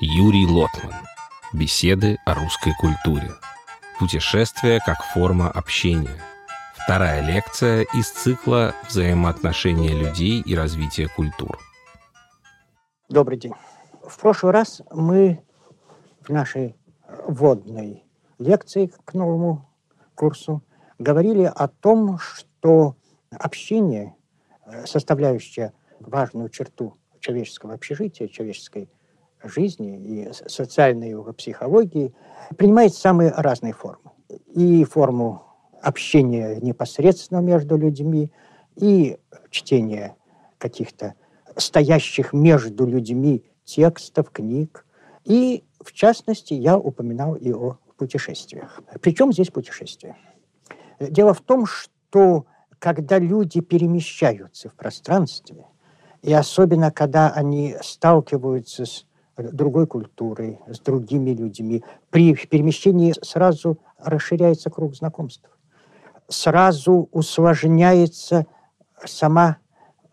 Юрий Лотман. Беседы о русской культуре. Путешествие как форма общения. Вторая лекция из цикла «Взаимоотношения людей и развитие культур». Добрый день. В прошлый раз мы в нашей вводной лекции к новому курсу говорили о том, что общение, составляющее важную черту человеческого общежития, человеческой жизни и социальной его психологии, принимает самые разные формы. И форму общения непосредственно между людьми, и чтение каких-то стоящих между людьми текстов, книг. И, в частности, я упоминал и о путешествиях. Причем здесь путешествия? Дело в том, что когда люди перемещаются в пространстве, и особенно когда они сталкиваются с другой культурой, с другими людьми, при перемещении сразу расширяется круг знакомств. Сразу усложняется сама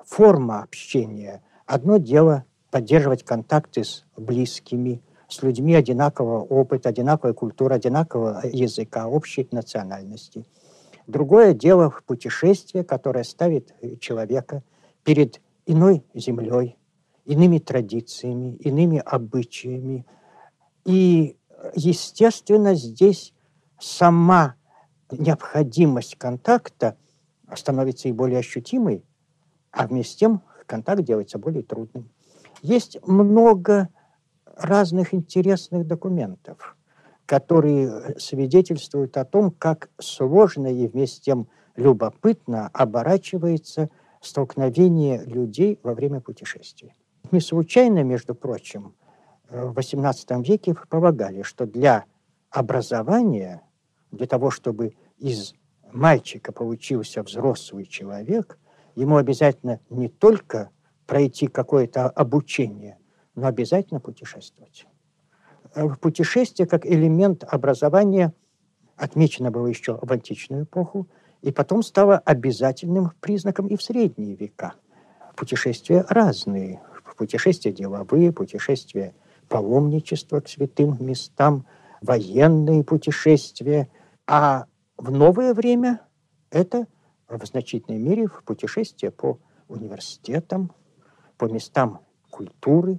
форма общения. Одно дело поддерживать контакты с близкими, с людьми одинакового опыта, одинаковой культуры, одинакового языка, общей национальности. Другое дело в путешествии, которое ставит человека перед иной землей, иными традициями, иными обычаями. И, естественно, здесь сама необходимость контакта становится и более ощутимой, а вместе с тем контакт делается более трудным. Есть много разных интересных документов, которые свидетельствуют о том, как сложно и вместе с тем любопытно оборачивается столкновение людей во время путешествий. Не случайно, между прочим, в XVIII веке полагали, что для образования, для того, чтобы из мальчика получился взрослый человек, ему обязательно не только пройти какое-то обучение, но обязательно путешествовать. Путешествие как элемент образования отмечено было еще в античную эпоху, и потом стало обязательным признаком и в средние века. Путешествия разные. Путешествия деловые, путешествия паломничества к святым местам, военные путешествия. А в новое время это в значительной мере путешествия по университетам, по местам культуры,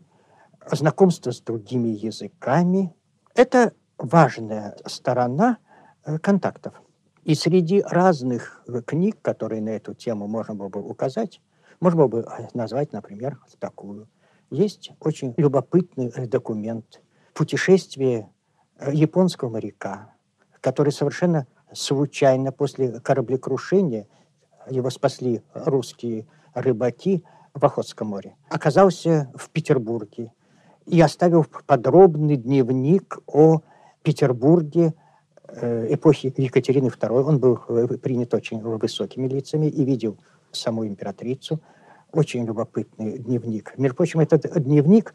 знакомство с другими языками. Это важная сторона контактов. И среди разных книг, которые на эту тему можно было бы указать, можно было бы назвать, например, такую. Есть очень любопытный документ «Путешествие японского моряка», который совершенно случайно после кораблекрушения, его спасли русские рыбаки в Охотском море, оказался в Петербурге и оставил подробный дневник о Петербурге эпохи Екатерины II. Он был принят очень высокими лицами и видел саму императрицу. Очень любопытный дневник. Между прочим, этот дневник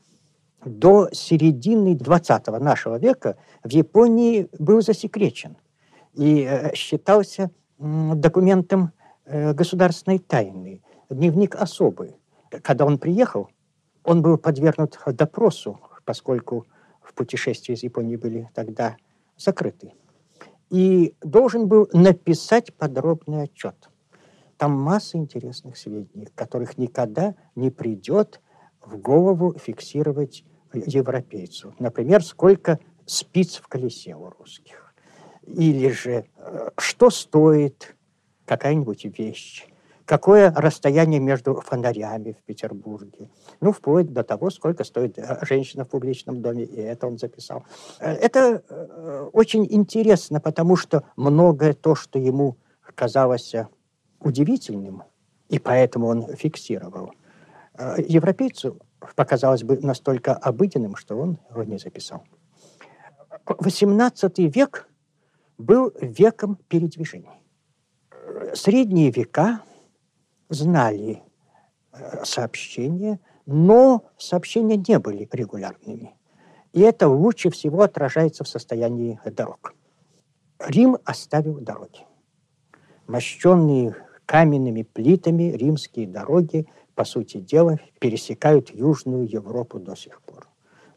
до середины 20-го нашего века в Японии был засекречен и считался документом государственной тайны. Дневник особый. Когда он приехал, он был подвергнут допросу, поскольку в путешествии из Японии были тогда закрыты. И должен был написать подробный отчет. Там масса интересных сведений, которых никогда не придет в голову фиксировать европейцу. Например, сколько спиц в колесе у русских. Или же, что стоит какая-нибудь вещь. Какое расстояние между фонарями в Петербурге. Ну, вплоть до того, сколько стоит женщина в публичном доме. И это он записал. Это очень интересно, потому что многое то, что ему казалось удивительным, и поэтому он фиксировал, европейцу показалось бы настолько обыденным, что он его не записал. XVIII век был веком передвижений. Средние века знали сообщения, но сообщения не были регулярными. И это лучше всего отражается в состоянии дорог. Рим оставил дороги. Мощенные каменными плитами римские дороги, по сути дела, пересекают Южную Европу до сих пор.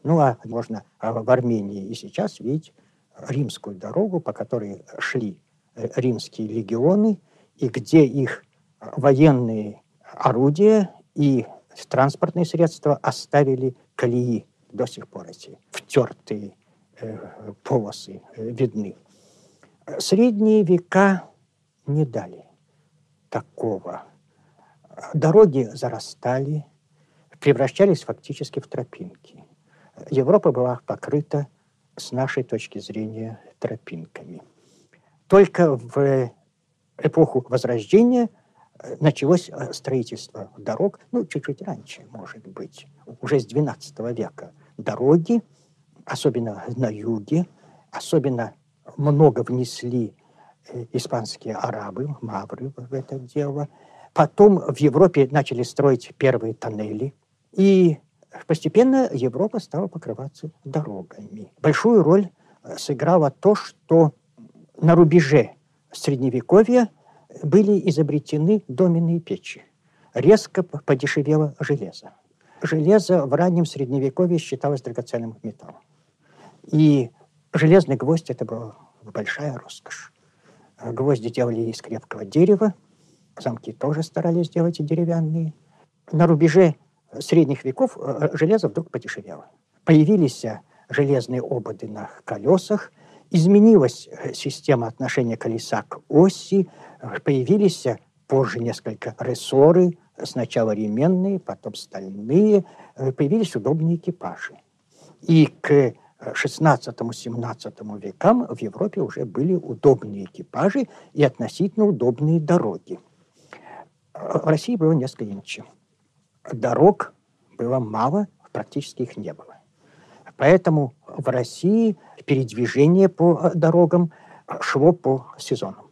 Ну, а можно в Армении и сейчас видеть римскую дорогу, по которой шли римские легионы, и где их военные орудия и транспортные средства оставили колеи. До сих пор эти втертые полосы видны. Средние века не дали такого. Дороги зарастали, превращались фактически в тропинки. Европа была покрыта, с нашей точки зрения, тропинками. Только в эпоху Возрождения началось строительство дорог, ну, чуть-чуть раньше, может быть, уже с XII века. Дороги, особенно на юге, особенно много внесли испанские арабы, мавры в это дело. Потом в Европе начали строить первые тоннели, и постепенно Европа стала покрываться дорогами. Большую роль сыграло то, что на рубеже Средневековья были изобретены доменные печи. Резко подешевело железо. Железо в раннем Средневековье считалось драгоценным металлом. И железный гвоздь – это была большая роскошь. Гвозди делали из крепкого дерева, замки тоже старались делать и деревянные. На рубеже средних веков железо вдруг подешевело. Появились железные ободы на колесах, изменилась система отношения колеса к оси, появились позже несколько рессоры, сначала ременные, потом стальные, появились удобные экипажи. И к XVI-XVII векам в Европе уже были удобные экипажи и относительно удобные дороги. В России было несколько иначе. Дорог было мало, практически их не было. Поэтому в России передвижение по дорогам шло по сезонам.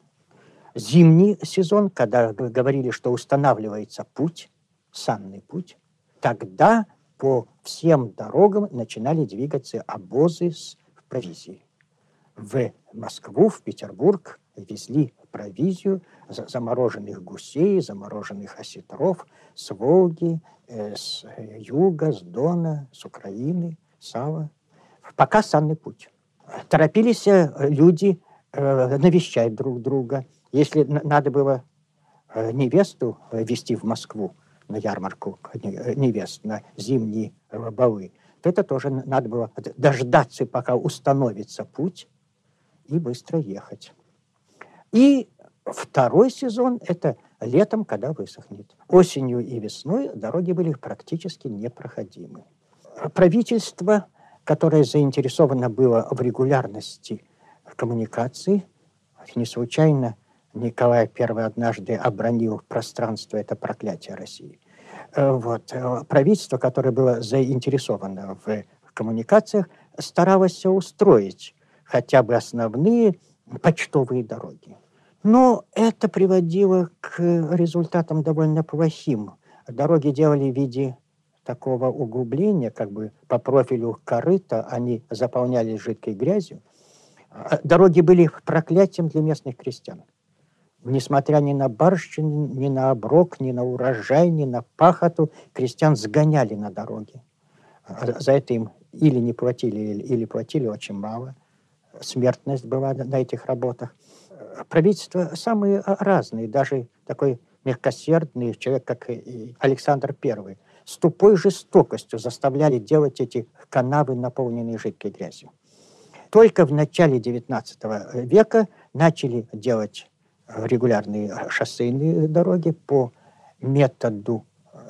Зимний сезон, когда говорили, что устанавливается путь, санный путь, тогда по всем дорогам начинали двигаться обозы с провизией. В Москву, в Петербург везли провизию, замороженных гусей, замороженных осетров с Волги, с юга, с Дона, с Украины, Сава. Пока санный путь. Торопились люди навещать друг друга. Если надо было невесту везти в Москву на ярмарку невест, на зимние балы, то это тоже надо было дождаться, пока установится путь, и быстро ехать. И второй сезон – это летом, когда высохнет. Осенью и весной дороги были практически непроходимы. Правительство, которое заинтересовано было в регулярности коммуникаций, не случайно Николай I однажды обронил в пространство это проклятие России. Вот. Правительство, которое было заинтересовано в коммуникациях, старалось устроить хотя бы основные почтовые дороги. Но это приводило к результатам довольно плохим. Дороги делали в виде такого углубления, как бы по профилю корыта, они заполнялись жидкой грязью. Дороги были проклятием для местных крестьян. Несмотря ни на барщину, ни на оброк, ни на урожай, ни на пахоту, крестьян сгоняли на дороги. За это им или не платили, или платили очень мало. Смертность была на этих работах. Правительства самые разные, даже такой мягкосердный человек, как Александр I, с тупой жестокостью заставляли делать эти канавы, наполненные жидкой грязью. Только в начале XIX века начали делать регулярные шоссейные дороги по методу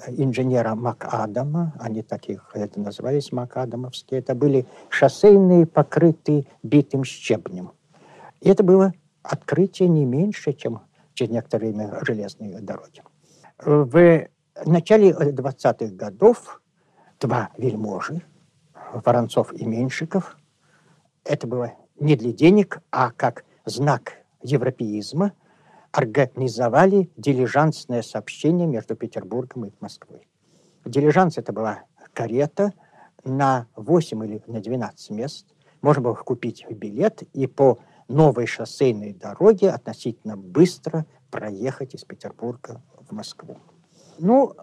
инженера МакАдама, они таких это назывались, МакАдамовские, это были шоссейные, покрытые битым щебнем. И это было открытие не меньше, чем через некоторое время железные дороги. В начале 20-х годов два вельможи, Воронцов и Меньшиков, это было не для денег, а как знак европеизма, организовали дилижансное сообщение между Петербургом и Москвой. Дилижанс – это была карета на 8 или на 12 мест. Можно было купить билет и по новой шоссейной дороге относительно быстро проехать из Петербурга в Москву. Ну,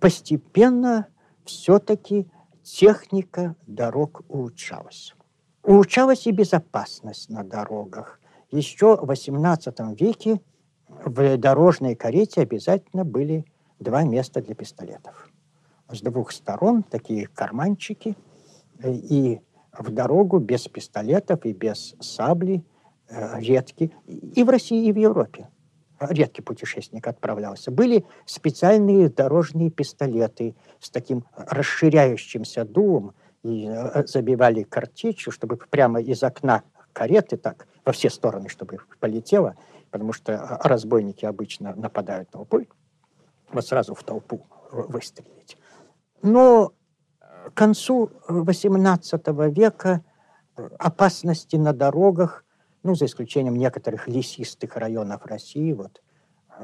постепенно все-таки техника дорог улучшалась. Улучшалась и безопасность на дорогах. Еще в XVIII веке в дорожной карете обязательно были два места для пистолетов. С двух сторон такие карманчики, и в дорогу без пистолетов и без сабли редкий, и в России, и в Европе редкий путешественник отправлялся. Были специальные дорожные пистолеты с таким расширяющимся дулом, и забивали картечью, чтобы прямо из окна кареты так во все стороны, чтобы полетело, потому что разбойники обычно нападают толпой, вот сразу в толпу выстрелить. Но к концу XVIII века опасности на дорогах, ну, за исключением некоторых лесистых районов России, вот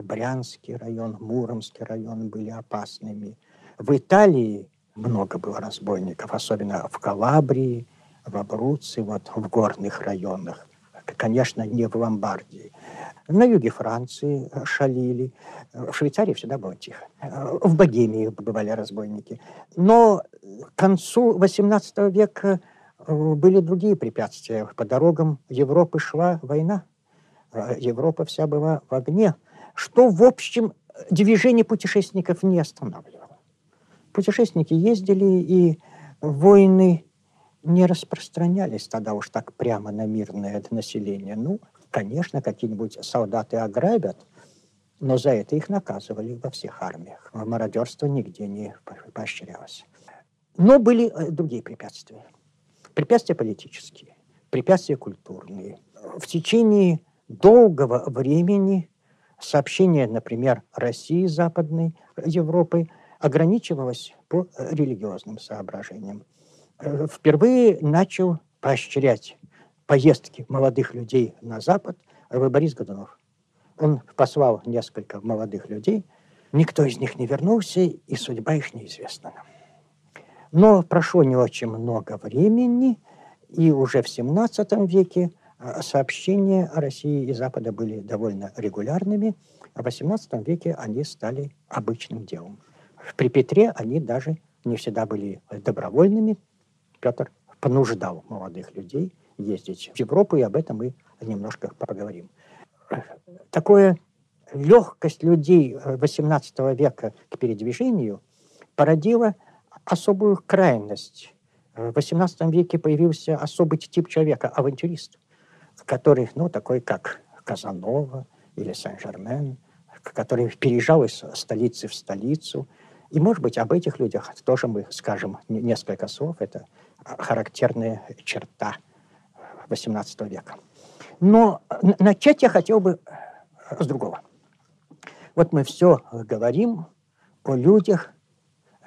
Брянский район, Муромский район были опасными. В Италии много было разбойников, особенно в Калабрии, в Абруцци, вот в горных районах. Конечно, не в Ломбардии. На юге Франции шалили. В Швейцарии всегда было тихо. В Богемии бывали разбойники. Но к концу XVIII века были другие препятствия. По дорогам Европы шла война. Европа вся была в огне. Что, в общем, движение путешественников не останавливало. Путешественники ездили, и войны не распространялись тогда уж так прямо на мирное население. Ну, конечно, какие-нибудь солдаты ограбят, но за это их наказывали во всех армиях. Мародерство нигде не поощрялось. Но были другие препятствия. Препятствия политические, препятствия культурные. В течение долгого времени сообщение, например, России, Западной Европы ограничивалось по религиозным соображениям. Впервые начал поощрять поездки молодых людей на Запад Борис Годунов. Он послал несколько молодых людей, никто из них не вернулся, и судьба их неизвестна. Но прошло не очень много времени, и уже в XVII веке сообщения о России и Запада были довольно регулярными, а в XVIII веке они стали обычным делом. При Петре они даже не всегда были добровольными. Петр понуждал молодых людей ездить в Европу, и об этом мы немножко поговорим. Такая легкость людей XVIII века к передвижению породила особую крайность. В XVIII веке появился особый тип человека – авантюрист, который, ну, такой как Казанова или Сен-Жермен, который переезжал из столицы в столицу. И, может быть, об этих людях тоже мы скажем несколько слов. Это характерная черта XVIII века. Но начать я хотел бы с другого. Вот мы все говорим о людях,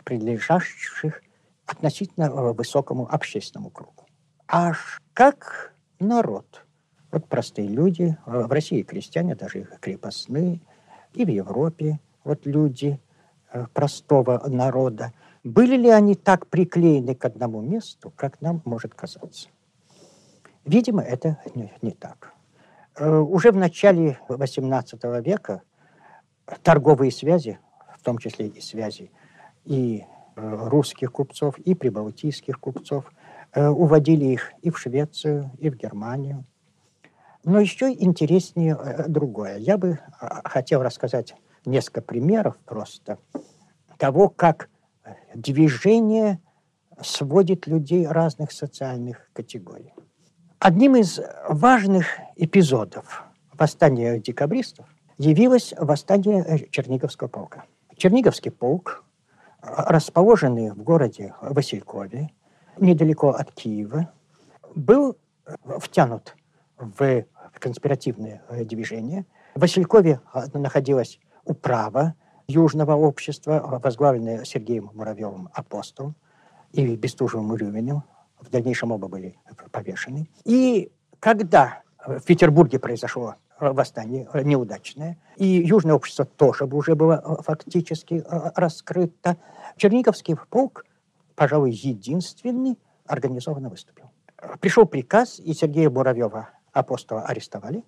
принадлежащих относительно высокому общественному кругу. Аж как народ. Вот простые люди, в России крестьяне, даже их крепостные, и в Европе вот люди простого народа. Были ли они так приклеены к одному месту, как нам может казаться? Видимо, это не так. Уже в начале XVIII века торговые связи, в том числе и связи и русских купцов, и прибалтийских купцов, уводили их и в Швецию, и в Германию. Но еще интереснее другое. Я бы хотел рассказать несколько примеров просто того, как движение сводит людей разных социальных категорий. Одним из важных эпизодов восстания декабристов явилось восстание Черниговского полка. Черниговский полк, расположенный в городе Василькове, недалеко от Киева, был втянут в конспиративное движение. В Василькове находилась управа Южного общества, возглавленная Сергеем Муравьевым-Апостолом и Бестужевым-Рюминым. В дальнейшем оба были повешены. И когда в Петербурге произошло восстание неудачное, и Южное общество тоже уже было фактически раскрыто, Черниговский полк, пожалуй, единственный, организованно выступил. Пришел приказ, и Сергея Муравьева-Апостола арестовали,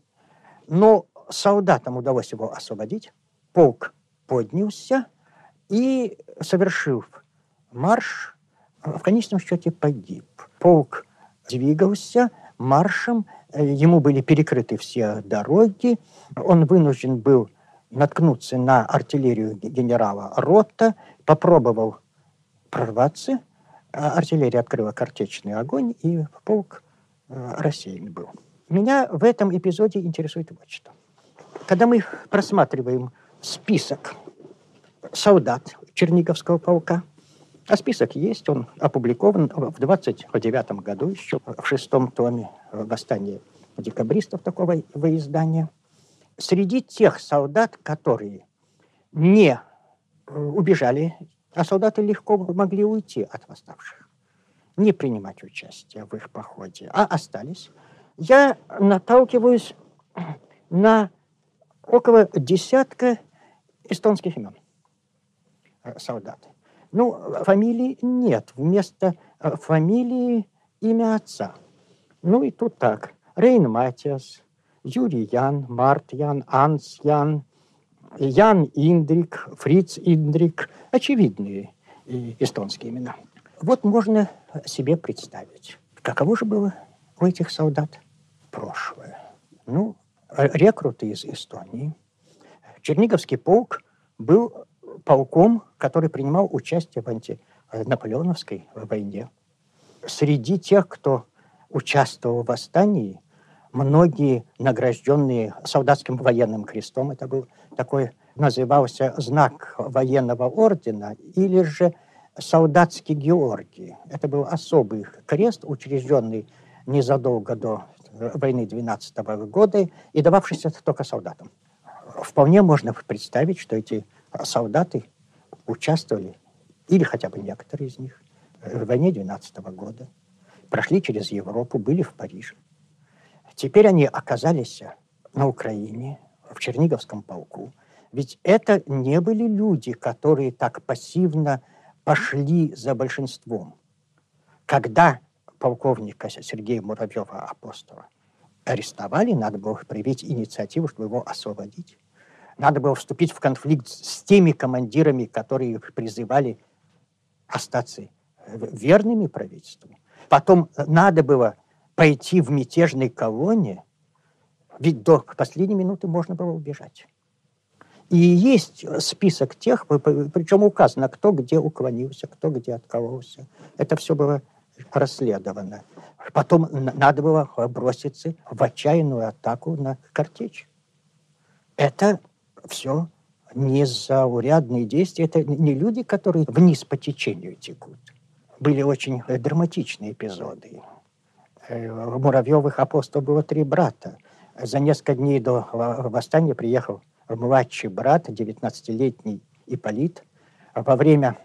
но солдатам удалось его освободить. Полк поднялся и, совершив марш, в конечном счете погиб. Полк двигался маршем, ему были перекрыты все дороги, он вынужден был наткнуться на артиллерию генерала Ротта, попробовал прорваться, артиллерия открыла картечный огонь, и полк рассеян был. Меня в этом эпизоде интересует вот что. Когда мы просматриваем список солдат Черниговского полка, а список есть, он опубликован в 1929 году еще, в 6-м томе «Восстание декабристов» такого издания. Среди тех солдат, которые не убежали, а солдаты легко могли уйти от восставших, не принимать участие в их походе, а остались, я наталкиваюсь на около десятка эстонских имен солдат. Ну, фамилии нет. Вместо фамилии имя отца. Ну и тут так. Рейн Матиас, Юрий Ян, Март Ян, Анс Ян Индрик, Фриц Индрик. Очевидные эстонские имена. Вот можно себе представить, каково же было у этих солдат прошлое. Ну, рекруты из Эстонии. Черниговский полк был полком, который принимал участие в антинаполеоновской войне. Среди тех, кто участвовал в восстании, многие награжденные солдатским военным крестом, это был такой, назывался знак военного ордена, или же солдатский Георгий. Это был особый крест, учрежденный незадолго до войны 12-го года и дававшийся только солдатам. Вполне можно представить, что эти солдаты участвовали, или хотя бы некоторые из них, в войне 12-го года, прошли через Европу, были в Париже. Теперь они оказались на Украине, в Черниговском полку. Ведь это не были люди, которые так пассивно пошли за большинством. Когда полковника Сергея Муравьева-Апостола арестовали, надо было проявить инициативу, чтобы его освободить. Надо было вступить в конфликт с теми командирами, которые их призывали остаться верными правительству. Потом надо было пойти в мятежные колонии, ведь до последней минуты можно было убежать. И есть список тех, причем указано, кто где уклонился, кто где откололся. Это все было расследовано. Потом надо было броситься в отчаянную атаку на картечь. Это все незаурядные действия. Это не люди, которые вниз по течению текут. Были очень драматичные эпизоды. У Муравьевых апостолов было 3 брата. За несколько дней до восстания приехал младший брат, 19-летний Ипполит. Во время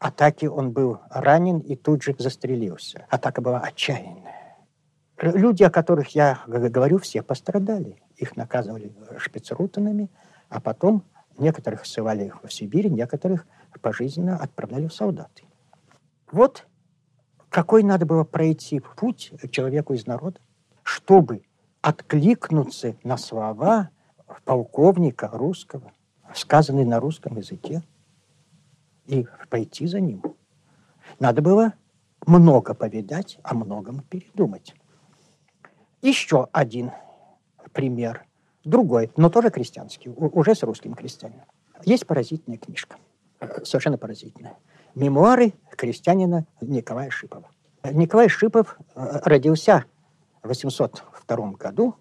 атаки он был ранен и тут же застрелился. Атака была отчаянная. Люди, о которых я говорю, все пострадали. Их наказывали шпицрутенами, а потом некоторых ссылали в Сибирь, некоторых пожизненно отправляли в солдаты. Вот какой надо было пройти путь человеку из народа, чтобы откликнуться на слова полковника русского, сказанные на русском языке, и пойти за ним. Надо было много повидать, о многом передумать. Еще один пример, другой, но тоже крестьянский, уже с русским крестьянином. Есть поразительная книжка, совершенно поразительная. Мемуары крестьянина Николая Шипова. Николай Шипов родился в 1802 году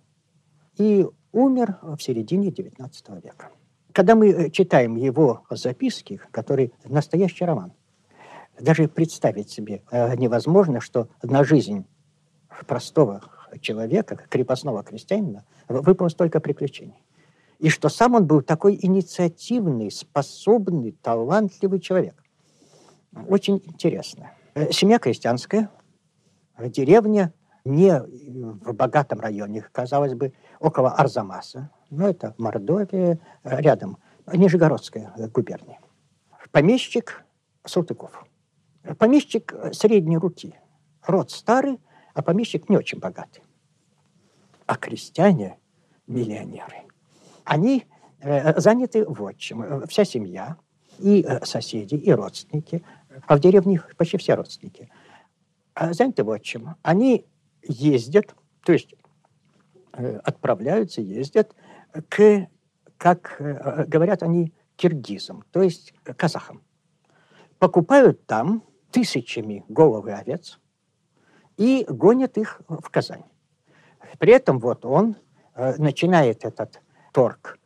и умер в середине XIX века. Когда мы читаем его записки, который настоящий роман, даже представить себе невозможно, что на жизнь простого человека, крепостного крестьянина, выпало столько приключений. И что сам он был такой инициативный, способный, талантливый человек. Очень интересно. Семья крестьянская, деревня не в богатом районе, казалось бы, около Арзамаса, но это Мордовия, рядом Нижегородская губерния. Помещик Суртыков. Помещик средней руки. Род старый, а помещик не очень богатый. А крестьяне – миллионеры. Они заняты в отчим. Вся семья, и соседи, и родственники А в деревне их почти все родственники. А заняты вот чем. Они ездят, то есть отправляются, ездят к, как говорят они, киргизам, то есть казахам. Покупают там тысячами головы овец и гонят их в Казань. При этом вот он начинает этот торг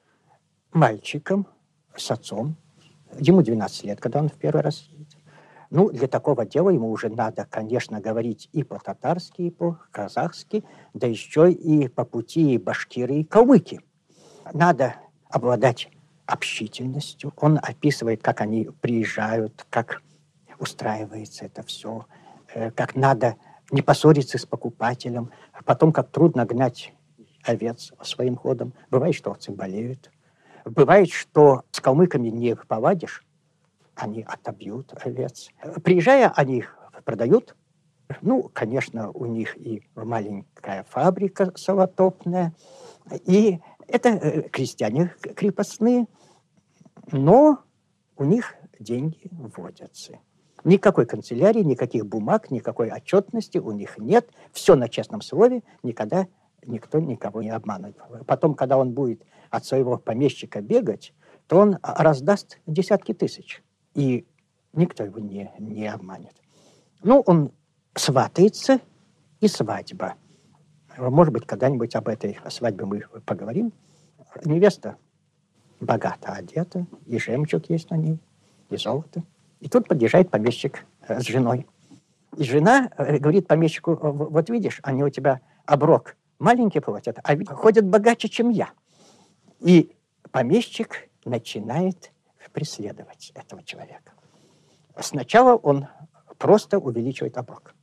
мальчиком с отцом. Ему 12 лет, когда он в первый раз едет. Ну, для такого дела ему уже надо, конечно, говорить и по-татарски, и по-казахски, да еще и по пути и башкиры, и калмыки. Надо обладать общительностью. Он описывает, как они приезжают, как устраивается это все, как надо не поссориться с покупателем, а потом как трудно гнать овец своим ходом. Бывает, что овцы болеют. Бывает, что с калмыками не повадишь, они отобьют овец. Приезжая, они их продают. Ну, конечно, у них и маленькая фабрика совотопная, и это крестьяне крепостные, но у них деньги вводятся. Никакой канцелярии, никаких бумаг, никакой отчетности у них нет. Все на честном слове, никогда никто никого не обманывает. Потом, когда он будет от своего помещика бегать, то он раздаст десятки тысяч. И никто его не обманет. Ну, он сватается, и свадьба. Может быть, когда-нибудь об этой свадьбе мы поговорим. Невеста богато одета, и жемчуг есть на ней, и золото. И тут подъезжает помещик с женой. И жена говорит помещику: вот видишь, они у тебя оброк маленький платят, а ходят богаче, чем я. И помещик начинает преследовать этого человека. Сначала он просто увеличивает оброк.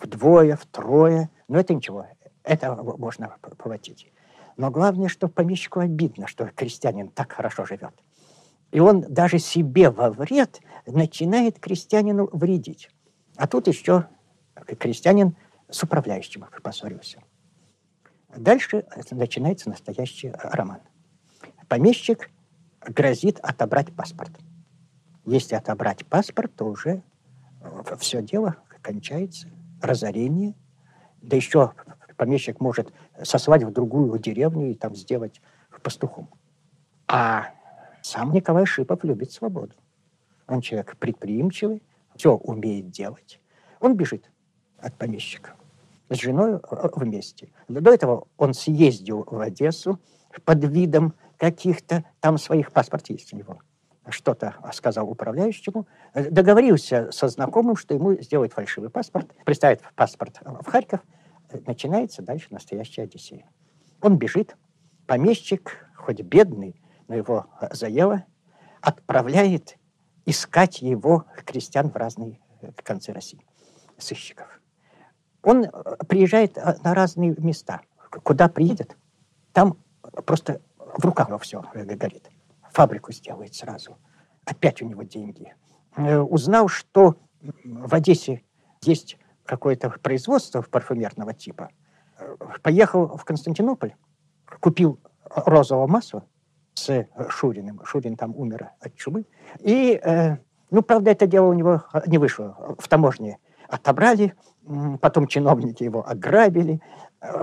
Вдвое, втрое, но это ничего, это можно платить. Но главное, что помещику обидно, что крестьянин так хорошо живет. И он даже себе во вред начинает крестьянину вредить. А тут еще крестьянин с управляющим поссорился. Дальше начинается настоящий роман. Помещик грозит отобрать паспорт. Если отобрать паспорт, то уже все дело кончается, разорение. Да еще помещик может сослать в другую деревню и там сделать пастухом. А сам Николай Шипов любит свободу. Он человек предприимчивый, все умеет делать. Он бежит от помещика с женой вместе. До этого он съездил в Одессу под видом каких-то там своих паспортов есть у него. Что-то сказал управляющему. Договорился со знакомым, что ему сделают фальшивый паспорт. Представит паспорт в Харьков. Начинается дальше настоящая одиссея. Он бежит. Помещик, хоть бедный, но его заело, отправляет искать его крестьян в разные концы России, сыщиков. Он приезжает на разные места. Куда приедет, там просто в руках все горит. Фабрику сделает сразу. Опять у него деньги. Узнал, что в Одессе есть какое-то производство парфюмерного типа. Поехал в Константинополь, купил розовое масло с Шуриным. Шурин там умер от чумы. И, ну, правда, это дело у него не вышло. В таможне отобрали, потом чиновники его ограбили,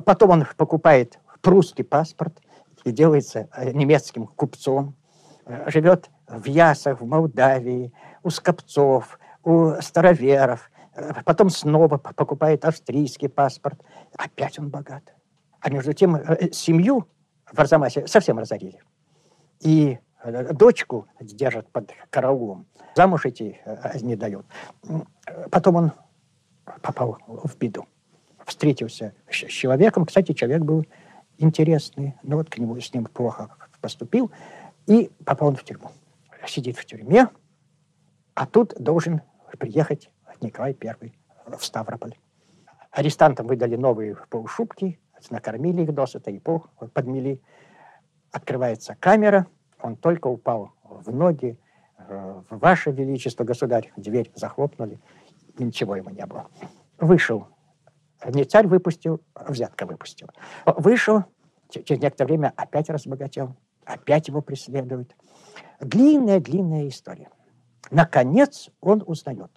потом он покупает прусский паспорт и делается немецким купцом. Живет в Ясах, в Молдавии, у скопцов, у староверов. Потом снова покупает австрийский паспорт. Опять он богат. А между тем семью в Арзамасе совсем разорили. И дочку держат под караулом. Замуж идти не дают. Потом он попал в беду. Встретился с человеком. Кстати, человек был интересный. Но вот к нему с ним плохо поступил. И попал он в тюрьму. Сидит в тюрьме. А тут должен приехать Николай I в Ставрополь. Арестантам выдали новые полушубки. Накормили их досыта и пол подмели. Открывается камера. Он только упал в ноги. «Ваше Величество, государь!» Дверь захлопнули. Ничего ему не было. Вышел. Не царь выпустил, взятка выпустила. Вышел. Через некоторое время опять разбогател. Опять его преследуют. Длинная-длинная история. Наконец он узнает,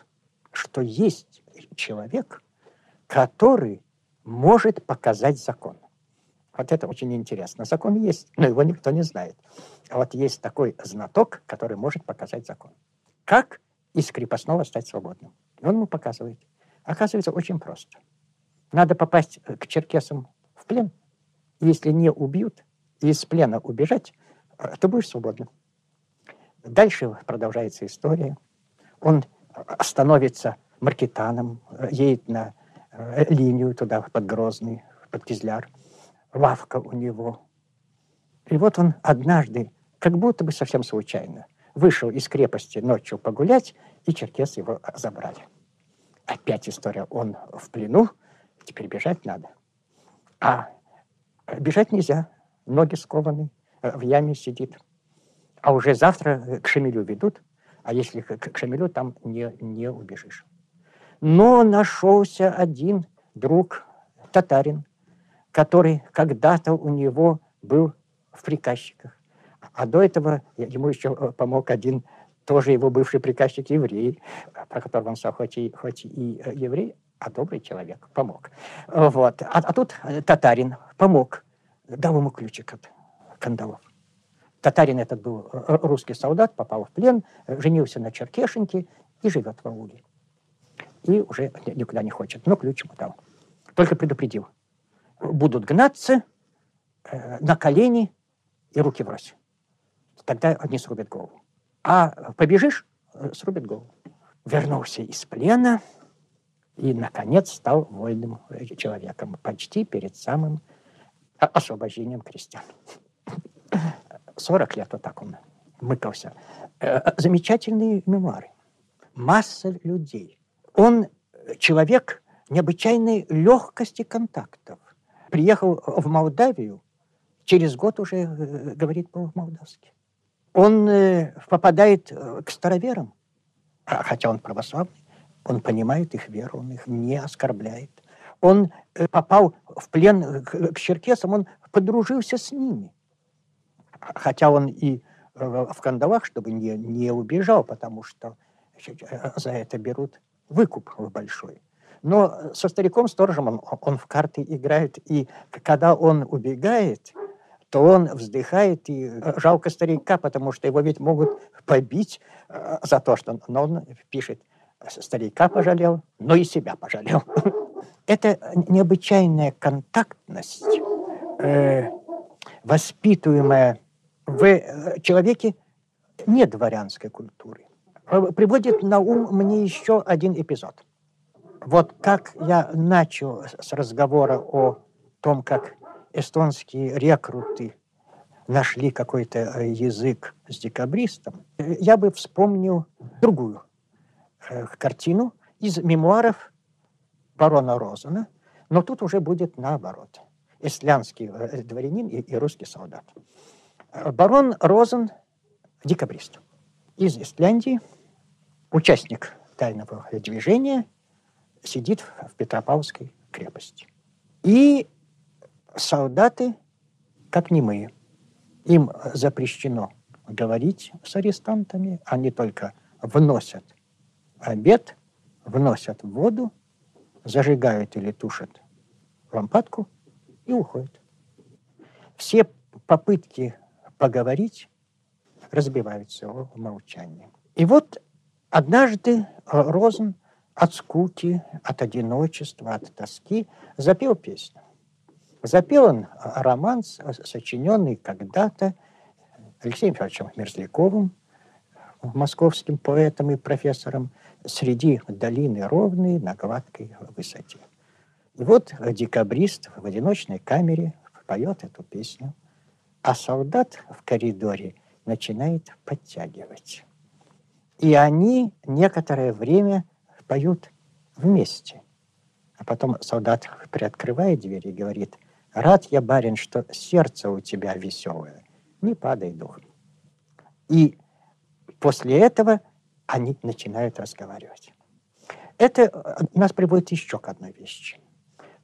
что есть человек, который может показать закон. Вот это очень интересно. Закон есть, но его никто не знает. А вот есть такой знаток, который может показать закон. Как из крепостного стать свободным? Он ему показывает. Оказывается, очень просто. Надо попасть к черкесам в плен. Если не убьют, и из плена убежать, ты будешь свободным. Дальше продолжается история. Он становится маркетаном, едет на линию туда, под Грозный, под Кизляр. Лавка у него. И вот он однажды, как будто бы совсем случайно, вышел из крепости ночью погулять, и черкесы его забрали. Опять история. Он в плену, теперь бежать надо. А бежать нельзя. Ноги скованы, в яме сидит. А уже завтра к Шамилю ведут, а если к Шамилю, там не убежишь. Но нашелся один друг, татарин, который когда-то у него был в приказчиках. А до этого ему еще помог один, тоже его бывший приказчик, еврей, про которого он стал хоть и еврей, а добрый человек, помог. Вот. А тут татарин помог, дал ему ключик от кандалов. Татарин этот был русский солдат, попал в плен, женился на черкешеньке и живет в ауле. И уже никуда не хочет, но ключ ему дал. Только предупредил. Будут гнаться на колени и руки врозь. Тогда они срубят голову. А побежишь, срубят голову. Вернулся из плена и, наконец, стал вольным человеком. Почти перед самым освобождением крестьян. 40 лет вот так он мыкался. Замечательные мемуары. Масса людей. Он человек необычайной легкости контактов. Приехал в Молдавию, через год уже говорит по-молдавски. Он попадает к староверам, хотя он православный, он понимает их веру, он их не оскорбляет. Он попал в плен к черкесам, он подружился с ними. Хотя он и в кандалах, чтобы не убежал, потому что за это берут выкуп большой. Но со стариком-сторожем он в карты играет, и когда он убегает, то он вздыхает, и жалко старика, потому что его ведь могут побить за то, что он пишет, старика пожалел, но и себя пожалел. Это необычайная контактность, воспитываемая в человеке не дворянской культуры. Приводит на ум мне еще один эпизод. Вот как я начал с разговора о том, как эстонские рекруты нашли какой-то язык с декабристом, я бы вспомнил другую картину из мемуаров барона Розена, но тут уже будет наоборот. Эстлянский дворянин и русский солдат. Барон Розен – декабрист. Из Эстляндии, участник тайного движения, сидит в Петропавловской крепости. И солдаты, как немые, им запрещено говорить с арестантами, они только вносят обед, вносят воду, зажигают или тушат лампадку и уходят. Все попытки поговорить разбиваются его молчанием. И вот однажды Розен от скуки, от одиночества, от тоски запел песню. Запел он романс, сочиненный когда-то Алексеем Федоровичем Мерзляковым, московским поэтом и профессором, «Среди долины ровной на гладкой высоте». И вот декабрист в одиночной камере поет эту песню, а солдат в коридоре начинает подтягивать. И они некоторое время поют вместе. А потом солдат приоткрывает дверь и говорит: «Рад я, барин, что сердце у тебя веселое, не падай духом». И после этого они начинают разговаривать. Это нас приводит еще к одной вещи.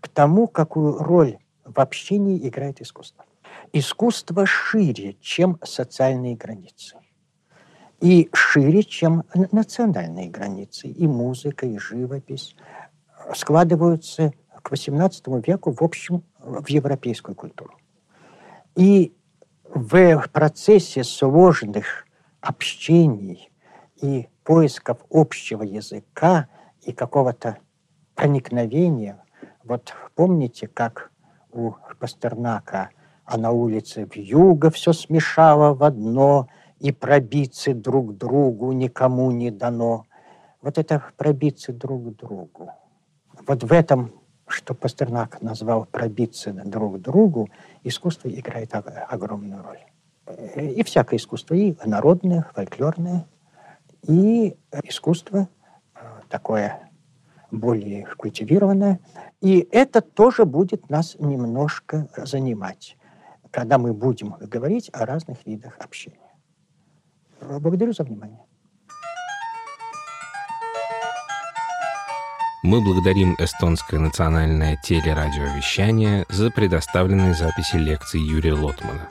К тому, какую роль в общении играет искусство. Искусство шире, чем социальные границы. и шире, чем национальные границы. И музыка, и живопись складываются к XVIII веку в общем в европейскую культуру. И в процессе сложных общений и поисков общего языка и какого-то проникновения, вот помните, как у Пастернака, а на улице вьюга все смешало в одно, и пробиться друг к другу никому не дано. Вот это пробиться друг к другу. Вот в этом, что Пастернак назвал пробиться друг к другу, искусство играет огромную роль. И всякое искусство, и народное, фольклорное, и искусство такое более культивированное. И это тоже будет нас немножко занимать, когда мы будем говорить о разных видах общения. Благодарю за внимание. Мы благодарим Эстонское национальное телерадиовещание за предоставленные записи лекций Юрия Лотмана.